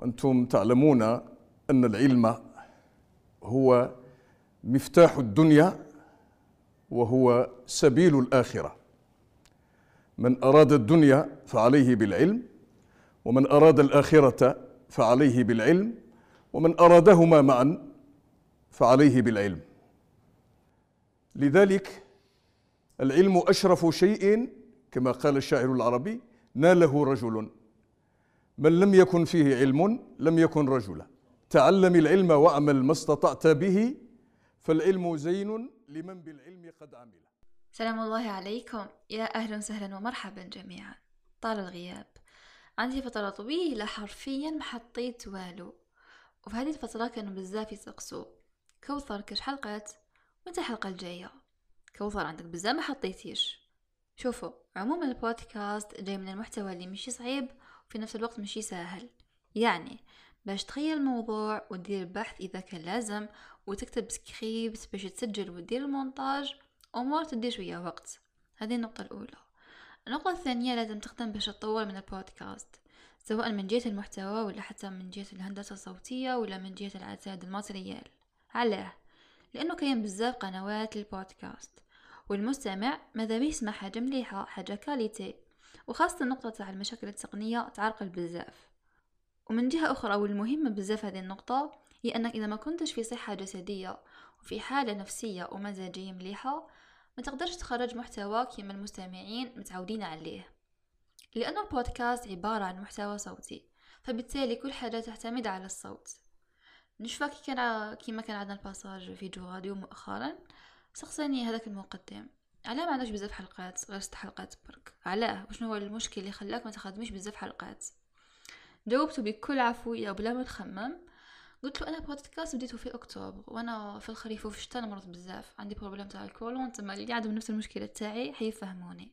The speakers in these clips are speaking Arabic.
وأنتم تعلمون أن العلم هو مفتاح الدنيا وهو سبيل الآخرة. من أراد الدنيا فعليه بالعلم، ومن أراد الآخرة فعليه بالعلم، ومن أرادهما معا فعليه بالعلم. لذلك العلم أشرف شيء كما قال الشاعر العربي: ناله رجل، من لم يكن فيه علم لم يكن رجلا. تعلم العلم واعمل ما استطعت به، فالعلم زين لمن بالعلم قد عمل. سلام الله عليكم، يا أهلا وسهلا ومرحبا جميعا. طال الغياب، عندي فترة طويلة حرفيا ما حطيت والو، وفي هذه الفترة كانوا بزاف يسقسوا: كوثر كاش حلقات وانت الحلقة الجاية؟ كوثر عندك بزاف ما حطيتيش. شوفوا، عموما البودكاست جاي من المحتوى اللي مشي صعيب وفي نفس الوقت مشي سهل، يعني باش تخيل الموضوع ودير بحث إذا كان لازم، وتكتب سكريبت باش تسجل ودير المونتاج، أمور تدي شوية وقت. هذه النقطة الأولى. النقطة الثانية، لازم تخدم باش تطور من البودكاست، سواء من جهة المحتوى ولا حتى من جهة الهندسة الصوتية ولا من جهة العتاد الماتريال. علاه؟ لأنه كاين بزاف قنوات للبودكاست، والمستمع ماذا بيه يسمع حاجة مليحة، حاجة كاليتي، وخاصة النقطة تاع المشاكل التقنية تعرقل بزاف. ومن جهة أخرى والمهمة بزاف هذه النقطة، هي أنك إذا ما كنتش في صحة جسدية وفي حالة نفسية ومزاجية مليحة، ما تقدرش تخرج محتوى كيما المستمعين متعودين عليه، لأن البودكاست عبارة عن محتوى صوتي، فبالتالي كل حاجة تعتمد على الصوت. نشوفها كيما كان عندنا الباساج فيديو راديو مؤخرا، سقساني هذاك المقدم علاه ما عندكش بزاف حلقات، غير 6 حلقات برك؟ علاه؟ وشنو هو المشكل اللي خلاك ما تخدميش بزاف حلقات؟ جاوبته بكل عفويه وبلا ما تخمم، قلت له انا بودكاست بديته في اكتوبر، وانا في الخريف وفي الشتاء مرضت بزاف، عندي بروبليم تاع الكولون، تما اللي عندهم نفس المشكله تاعي حيفهموني.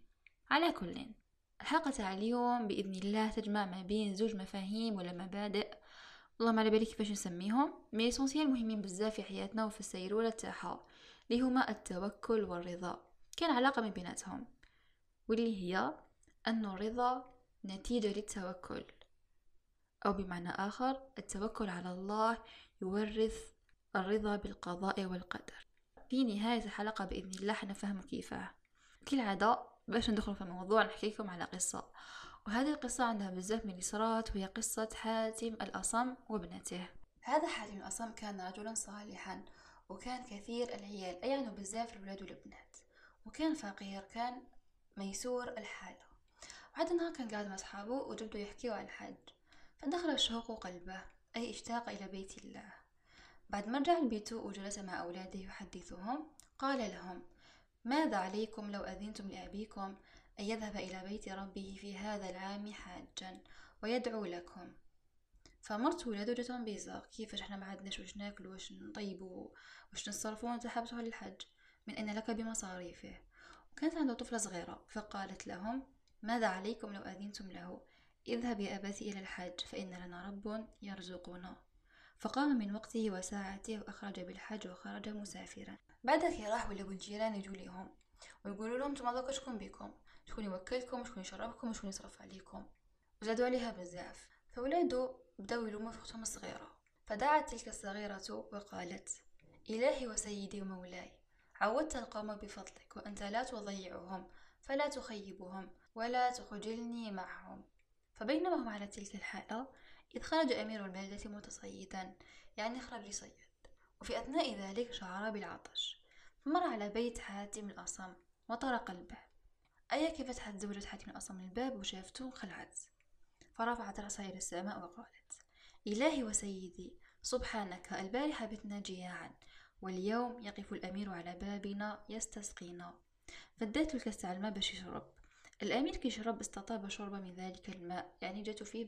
على كلين، الحلقه تاع اليوم باذن الله تجمع ما بين 2 مفاهيم ولا مبادئ، والله ما على بالي كيفاش نسميهم، مي اسونسيال مهمين بزاف في حياتنا وفي السيروله تاعها، اللي هما التوكل والرضا. كان علاقة من بيناتهم، واللي هي أن الرضا نتيجة للتوكل، أو بمعنى آخر التوكل على الله يورث الرضا بالقضاء والقدر. في نهاية الحلقة بإذن الله حنفهم كيفاه. كالعادة باش ندخل في الموضوع نحكي لكم على قصة، وهذه القصة عندها بزاف من الإصرارات، وهي قصة حاتم الأصم وابنته. هذا حاتم الأصم كان رجلا صالحا، وكان كثير العيال، أي عنه بزاف الولاد والبنات، وكان فقير، كان ميسور الحالة. وعاد نهار كان قاعد مع أصحابه وجبدوا يحكيوا على الحج، فدخل الشوق قلبه، أي اشتاق إلى بيت الله. بعد ما رجع لبيته وجلس مع أولاده يحدثهم، قال لهم: ماذا عليكم لو أذنتم لأبيكم أن يذهب إلى بيت ربه في هذا العام حاجا ويدعو لكم؟ فمرت ولادو جاتهم بيزار، كيفاش احنا ما عندناش واش ناكل واش نطيبوا واش نصرفوا، وانت حابسوا للحج من ان لك بمصاريفه. وكانت عنده طفله صغيره، فقالت لهم: ماذا عليكم لو اذنتم له؟ اذهب يا ابتي الى الحج، فان لنا رب يرزقنا. فقام من وقته وساعته واخرج بالحج، وخرج مسافرا. بعد كي راح ولاو الجيران يجوا لهم ويقولوا لهم: انتم هذوك شكون بكم؟ شكون يوكلكم؟ شكون يشربكم؟ شكون يصرف عليكم؟ وزادوا عليها بزاف. فولادو بداو يلوموا في اختهم الصغيرة، فدعت تلك الصغيرة وقالت: إلهي وسيدي ومولاي، عودت القوم بفضلك، وأنت لا تضيعهم فلا تخيبهم ولا تخجلني معهم. فبينما هم على تلك الحالة، إذ خرج أمير البلدة متصيدا، يعني خرج يصيد، وفي أثناء ذلك شعر بالعطش، فمر على بيت حاتم الأصم وطر قلبه. أيا كيف فتحت زوجة حاتم الأصم الباب وشافته خلعت، فرفعت رأسها إلى السماء وقالت: إلهي وسيدي، سبحانك، البارحة بتنا جياعا، واليوم يقف الأمير على بابنا يستسقينا. فدات الكاس على الماء باش يشرب. الأمير كي شرب استطاب شربا من ذلك الماء، يعني جاتو فيه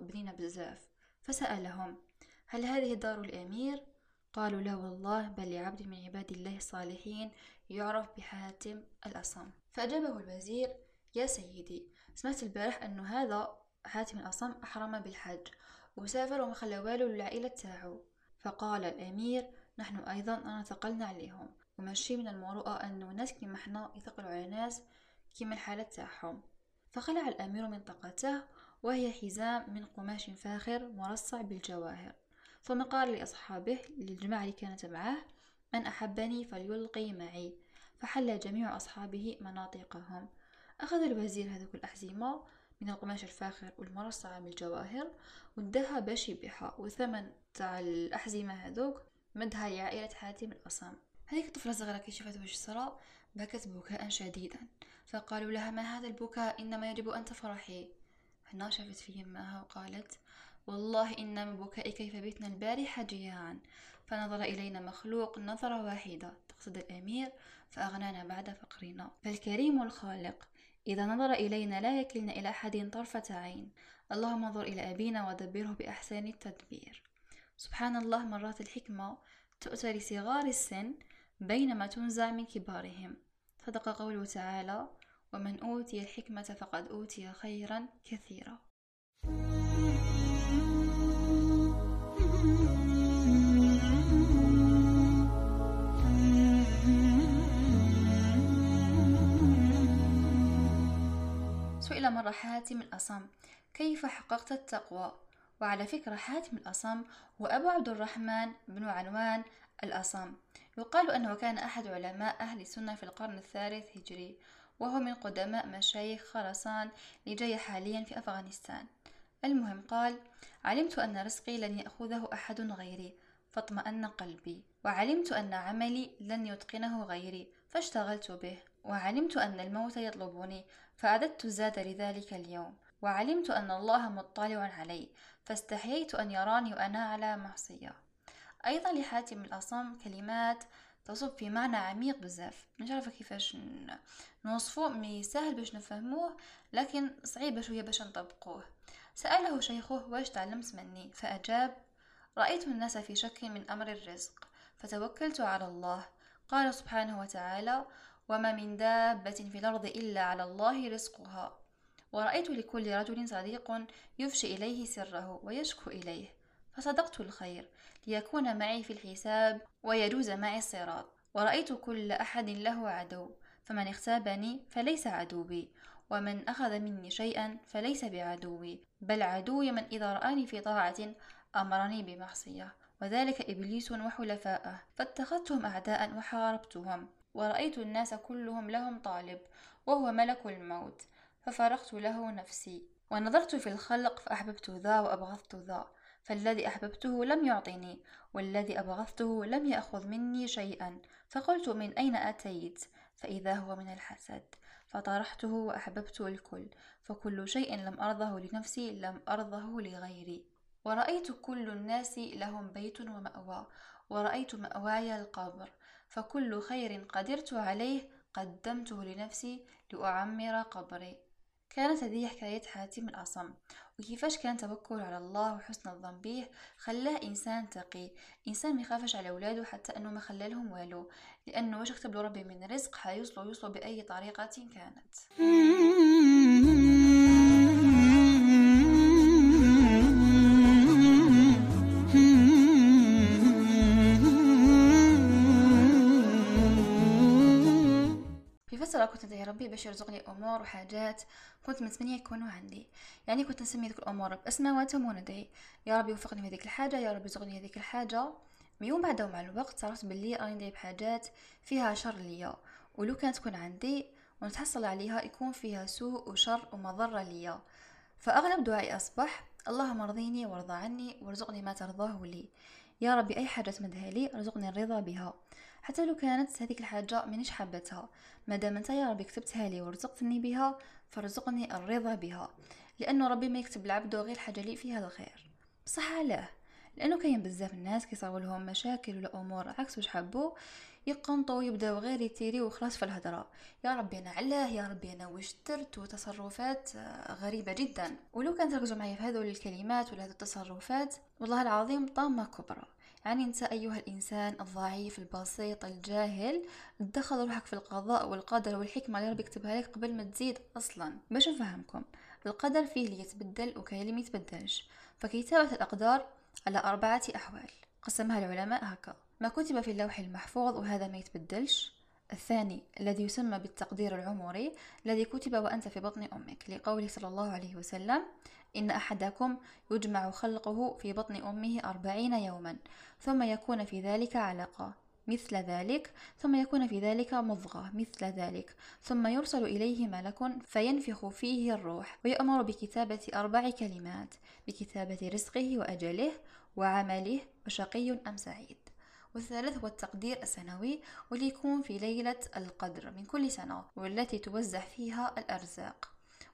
بنينة بزاف. فسألهم: هل هذه دار الأمير؟ قالوا: لا والله، بل لعبد من عباد الله الصالحين يعرف بحاتم الأصم. فأجابه الوزير: يا سيدي، سمعت البارح أن هذا حاتم الأصم أحرم بالحج وسافر وما خلى والو للعائلة تاعو. فقال الأمير: نحن أيضا أنا ثقلنا عليهم، وماشي من المروءة أنه ناس كيما حنا يثقلوا على ناس كيما الحالة تاعهم. فخلع الأمير منطقته وهي حزام من قماش فاخر مرصع بالجواهر. ثم قال لأصحابه للجماعة اللي كانت معه: من أحبني فليلقي معي. فحل جميع أصحابه مناطقهم. أخذ الوزير هذوك الأحزمة من القماش الفاخر والمرصعة بالجواهر وادها باش يبيعها، وثمن تاع الأحزمة هذوك مدها لعائلة حاتم الأصم. هذيك الطفلة صغيرة كي شافت واش صرا بكت بكاء شديدا، فقالوا لها: ما هذا البكاء؟ إنما يجب أن تفرحي. هنا شافت في يمها وقالت: والله إن من بكائك فبتنا البارحة جياعا، فنظر إلينا مخلوق نظرة واحدة، تقصد الأمير، فأغنانا بعد فقرنا. فالكريم الخالق إذا نظر إلينا لا يكلنا إلى أحد طرفة عين، اللهم انظر إلى أبينا ودبره بأحسن التدبير. سبحان الله، مرات الحكمة تؤتى لصغار السن بينما تنزع من كبارهم. صدق قوله تعالى: ومن أوتي الحكمة فقد أوتي خيرا كثيرا. سئل مرة حاتم الأصم: كيف حققت التقوى؟ وعلى فكرة حاتم الأصم هو أبو عبد الرحمن بن عنوان الأصم، يقال أنه كان أحد علماء أهل السنة في القرن الثالث هجري، وهو من قدماء مشايخ خراسان لجاية حاليا في أفغانستان. المهم قال: علمت أن رزقي لن يأخذه أحد غيري فاطمأن قلبي، وعلمت أن عملي لن يتقنه غيري فاشتغلت به، وعلمت أن الموت يطلبني فأعددت الزاد لذلك اليوم، وعلمت أن الله مطلع علي فاستحييت أن يراني وأنا على معصية. أيضا لحاتم الأصم كلمات تصب في معنى عميق بزاف، مش عارفة كيفاش نوصفوه، مي سهل باش نفهموه لكن صعيب شوية باش نطبقوه. سأله شيخه: واش تعلمت مني؟ فأجاب: رأيت الناس في شك من أمر الرزق فتوكلت على الله، قال سبحانه وتعالى: وما من دابة في الأرض إلا على الله رزقها، ورأيت لكل رجل صديق يفشي إليه سره ويشكو إليه، فصدقت الخير ليكون معي في الحساب ويجوز معي الصراط، ورأيت كل أحد له عدو، فمن اغتابني فليس عدوي، ومن أخذ مني شيئا فليس بعدوي، بل عدوي من إذا رآني في طاعة أمرني بمعصية، وذلك إبليس وحلفائه، فاتخذتهم أعداء وحاربتهم، ورأيت الناس كلهم لهم طالب وهو ملك الموت، ففرغت له نفسي، ونظرت في الخلق فأحببت ذا وأبغضت ذا، فالذي أحببته لم يعطني، والذي أبغضته لم يأخذ مني شيئا، فقلت: من أين أتيت؟ فإذا هو من الحسد، فطرحته وأحببت الكل، فكل شيء لم أرضه لنفسي لم أرضه لغيري، ورأيت كل الناس لهم بيت ومأوى، ورأيت مأواي القبر، فكل خير قدرت عليه قدمته لنفسي لأعمر قبري. كانت هذه حكاية حاتم الأصم، وكيفاش كان توكل على الله وحسن الظن به خلاه إنسان تقي، إنسان ميخافش على أولاده حتى أنه ما خلالهم والو، لأنه واش كتب له ربي من رزق حيوصلوا بأي طريقة كانت. كنت ندعي ربي باش يرزقني امور وحاجات كنت متمنيه يكونوا عندي، يعني كنت نسمي ذيك الامور باسماواتهم وندعي يا ربي وفقني بهذيك الحاجه، يا ربي رزقني هذيك الحاجه. من يوم بعد ومع الوقت صارت بلي راني ندعي بحاجات فيها شر ليا، ولو كانت تكون عندي ونتحصل عليها يكون فيها سوء وشر ومضره ليا. فاغلب دعائي اصبح: اللهم ارضيني وارضى عني وارزقني ما ترضاه لي، يا ربي اي حاجه تمدها لي ارزقني الرضا بها، حتى لو كانت هذيك الحاجه مانيش حابتها، مادام انت يا ربي كتبتها لي ورزقتني بها فرزقني الرضا بها، لانه ربي ما يكتب لعبده غير حاجه لي فيها الخير. بصح علاه؟ لانه كاين بزاف الناس كيصاوب لهم مشاكل ولا امور عكس واش حبوا، يقنطوا ويبداو غير يتيريو وخلاص في الهضره، يا ربي انا علاه، يا ربي انا واش درت، وتصرفات غريبه جدا. ولو كان تركزوا معايا في هذول الكلمات ولا هذو التصرفات والله العظيم طامه كبرى. يعني انت ايها الانسان الضعيف البسيط الجاهل تدخل روحك في القضاء والقدر والحكمه اللي ربي كتبها لك قبل ما تزيد اصلا. باش نفهمكم، القدر فيه اللي يتبدل وكاين اللي ما يتبدلش، فكتابه الاقدار على 4 احوال قسمها العلماء هكا: ما كتب في اللوح المحفوظ وهذا ما يتبدلش، الثاني الذي يسمى بالتقدير العمري الذي كتب وانت في بطن امك لقوله صلى الله عليه وسلم: إن أحدكم يجمع خلقه في بطن أمه 40 يوما، ثم يكون في ذلك علقة مثل ذلك، ثم يكون في ذلك مضغة مثل ذلك، ثم يرسل إليه ملك فينفخ فيه الروح، ويؤمر بكتابة 4 كلمات، بكتابة رزقه وأجله وعمله وشقي أم سعيد. والثالث هو التقدير السنوي، وليكون في ليلة القدر من كل سنة، والتي توزع فيها الأرزاق.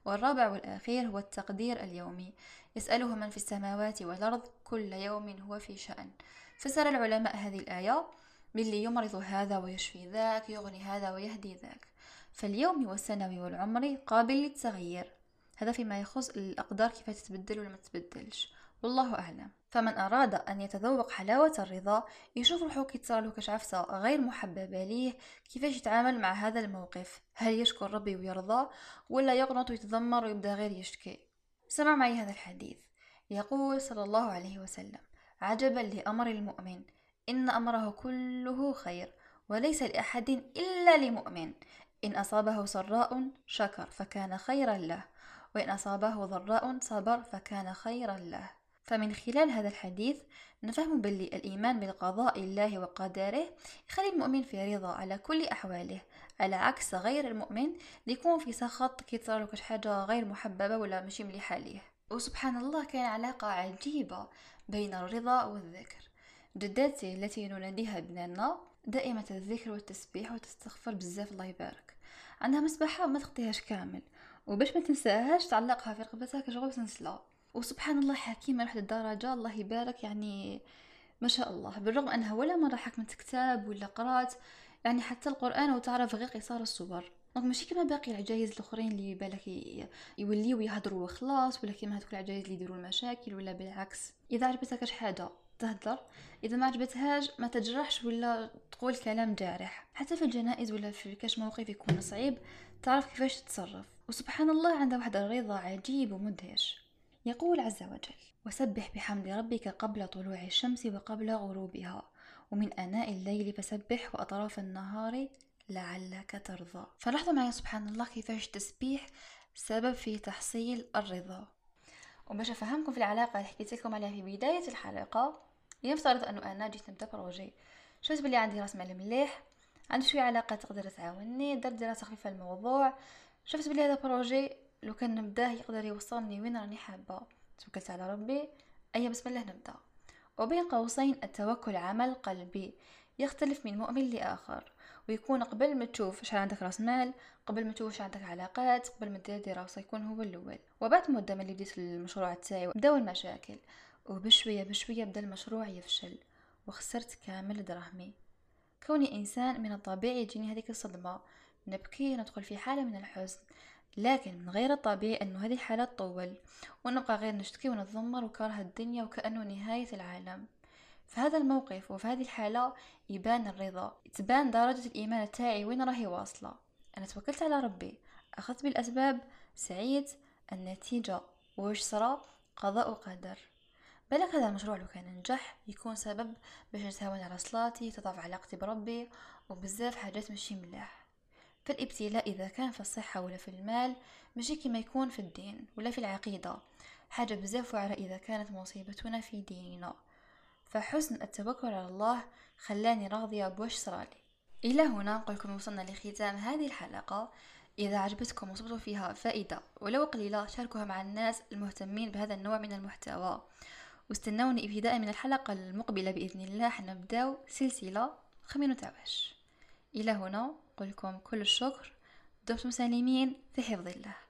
والرابع والأخير هو التقدير اليومي، يسأله من في السماوات والأرض كل يوم هو في شأن. فسر العلماء هذه الآية باللي يمرض هذا ويشفي ذاك، يغني هذا ويهدي ذاك، فاليومي والسنوي والعمري قابل للتغيير. هذا فيما يخص الأقدار كيف تتبدل ولا ما تتبدلش، والله أعلم. فمن أراد أن يتذوق حلاوة الرضا يشوف روحو كيتصرالو كشعفسة غير محببة ليه، كيفاش يتعامل مع هذا الموقف، هل يشكر ربي ويرضى ولا يقنط ويتذمر ويبدأ غير يشكي. سمع معي هذا الحديث يقول صلى الله عليه وسلم: عجبا لأمر المؤمن، إن أمره كله خير، وليس لأحد إلا لمؤمن، إن أصابه سراء شكر فكان خيرا له، وإن أصابه ضراء صبر فكان خيرا له. فمن خلال هذا الحديث نفهم باللي الإيمان بالقضاء الله وقدره يخلي المؤمن في رضا على كل أحواله، على عكس غير المؤمن ليكون في سخط كيصرالو كش حاجة غير محببة ولا ماشي مليحة ليه. وسبحان الله كان علاقة عجيبة بين الرضا والذكر. جداتي التي نناديها بنانا دائمة الذكر والتسبيح وتستغفر بزاف الله يبارك، عندها مسبحة ما تغطيهاش كامل، وباش ما تنساهاش تعلقها في رقبتها كشغل سنسلة. وسبحان الله حكيمة لواحد الدرجة الله يبارك، يعني ما شاء الله، بالرغم أنها ولا مرة حكمت كتاب ولا قرات يعني حتى القرآن وتعرف غير قصار الصبر، دونك ماشي كما باقي العجايز الآخرين اللي بالك يوليو يهضروا وخلاص، ولا كما هذوك العجايز اللي يديروا المشاكل، ولا بالعكس إذا عجبتك شي حاجة تهضر، إذا ما عجبتهاش ما تجرحش ولا تقول كلام جارح. حتى في الجنائز ولا في كاش موقف يكون صعيب تعرف كيفاش تتصرف. وسبحان الله عندها واحد الرضا عجيب ومدهش. يقول عز وجل: وسبح بحمد ربك قبل طلوع الشمس وقبل غروبها، ومن آناء الليل فسبح وأطراف النهار لعلك ترضى. فلاحظوا معي سبحان الله كيفاش التسبيح سبب في تحصيل الرضا. وباش أفهمكم في العلاقة اللي حكيت لكم عليها في بداية الحلقة، يفترض أنه أنا جيت نبدا بروجي، شفت بلي عندي راس مال مليح، عندي شوية علاقة تقدر تعاوني، درت دراسة خفيفة الموضوع، شفت بلي هذا بروجي لو كان نبداه يقدر يوصلني وين راني حابه، توكلت على ربي، اي بسم الله نبدا. وبين قوسين التوكل عمل قلبي، يختلف من مؤمن لآخر، ويكون قبل ما تشوف شحال عندك راس مال، قبل ما تشوف شحال عندك علاقات، قبل ما دير دراسه يكون هو الاول. وبعد مده ملي بديت المشروع تاعي بداو المشاكل، وبشويه بشويه بدا المشروع يفشل وخسرت كامل درهمي. كوني انسان من الطبيعي تجيني هذيك الصدمه، نبكي، ندخل في حاله من الحزن، لكن من غير الطبيعي انه هذه الحاله تطول ونبقى غير نشتكي ونتذمر وكاره الدنيا وكانه نهايه العالم. في هذا الموقف وفي هذه الحاله يبان الرضا، تبان درجه الايمان تاعي وين راهي واصله. انا توكلت على ربي، اخذت بالاسباب، سعيت، النتيجه واش صرا قضاء وقدر. بالك هذا المشروع لو كان نجح يكون سبب باش نتهاون على صلاتي، تضعف علاقتي بربي، وبزاف حاجات ماشي ملاح. فالابتلاء إذا كان في الصحة ولا في المال ماشي كما يكون في الدين ولا في العقيدة، حاجة بزاف واعرة إذا كانت مصيبتنا في ديننا. فحسن التوكل على الله خلاني راضية بواش صرالي. إلى هنا نقول لكم وصلنا لختام هذه الحلقة. إذا عجبتكم وصبتوا فيها فائدة ولو قليلة شاركوها مع الناس المهتمين بهذا النوع من المحتوى، واستنوني ابتداء من الحلقة المقبلة بإذن الله حنبداو سلسلة خمينو تاواش. إلى هنا نقول لكم كل الشكر، دمتم سالمين في حفظ الله.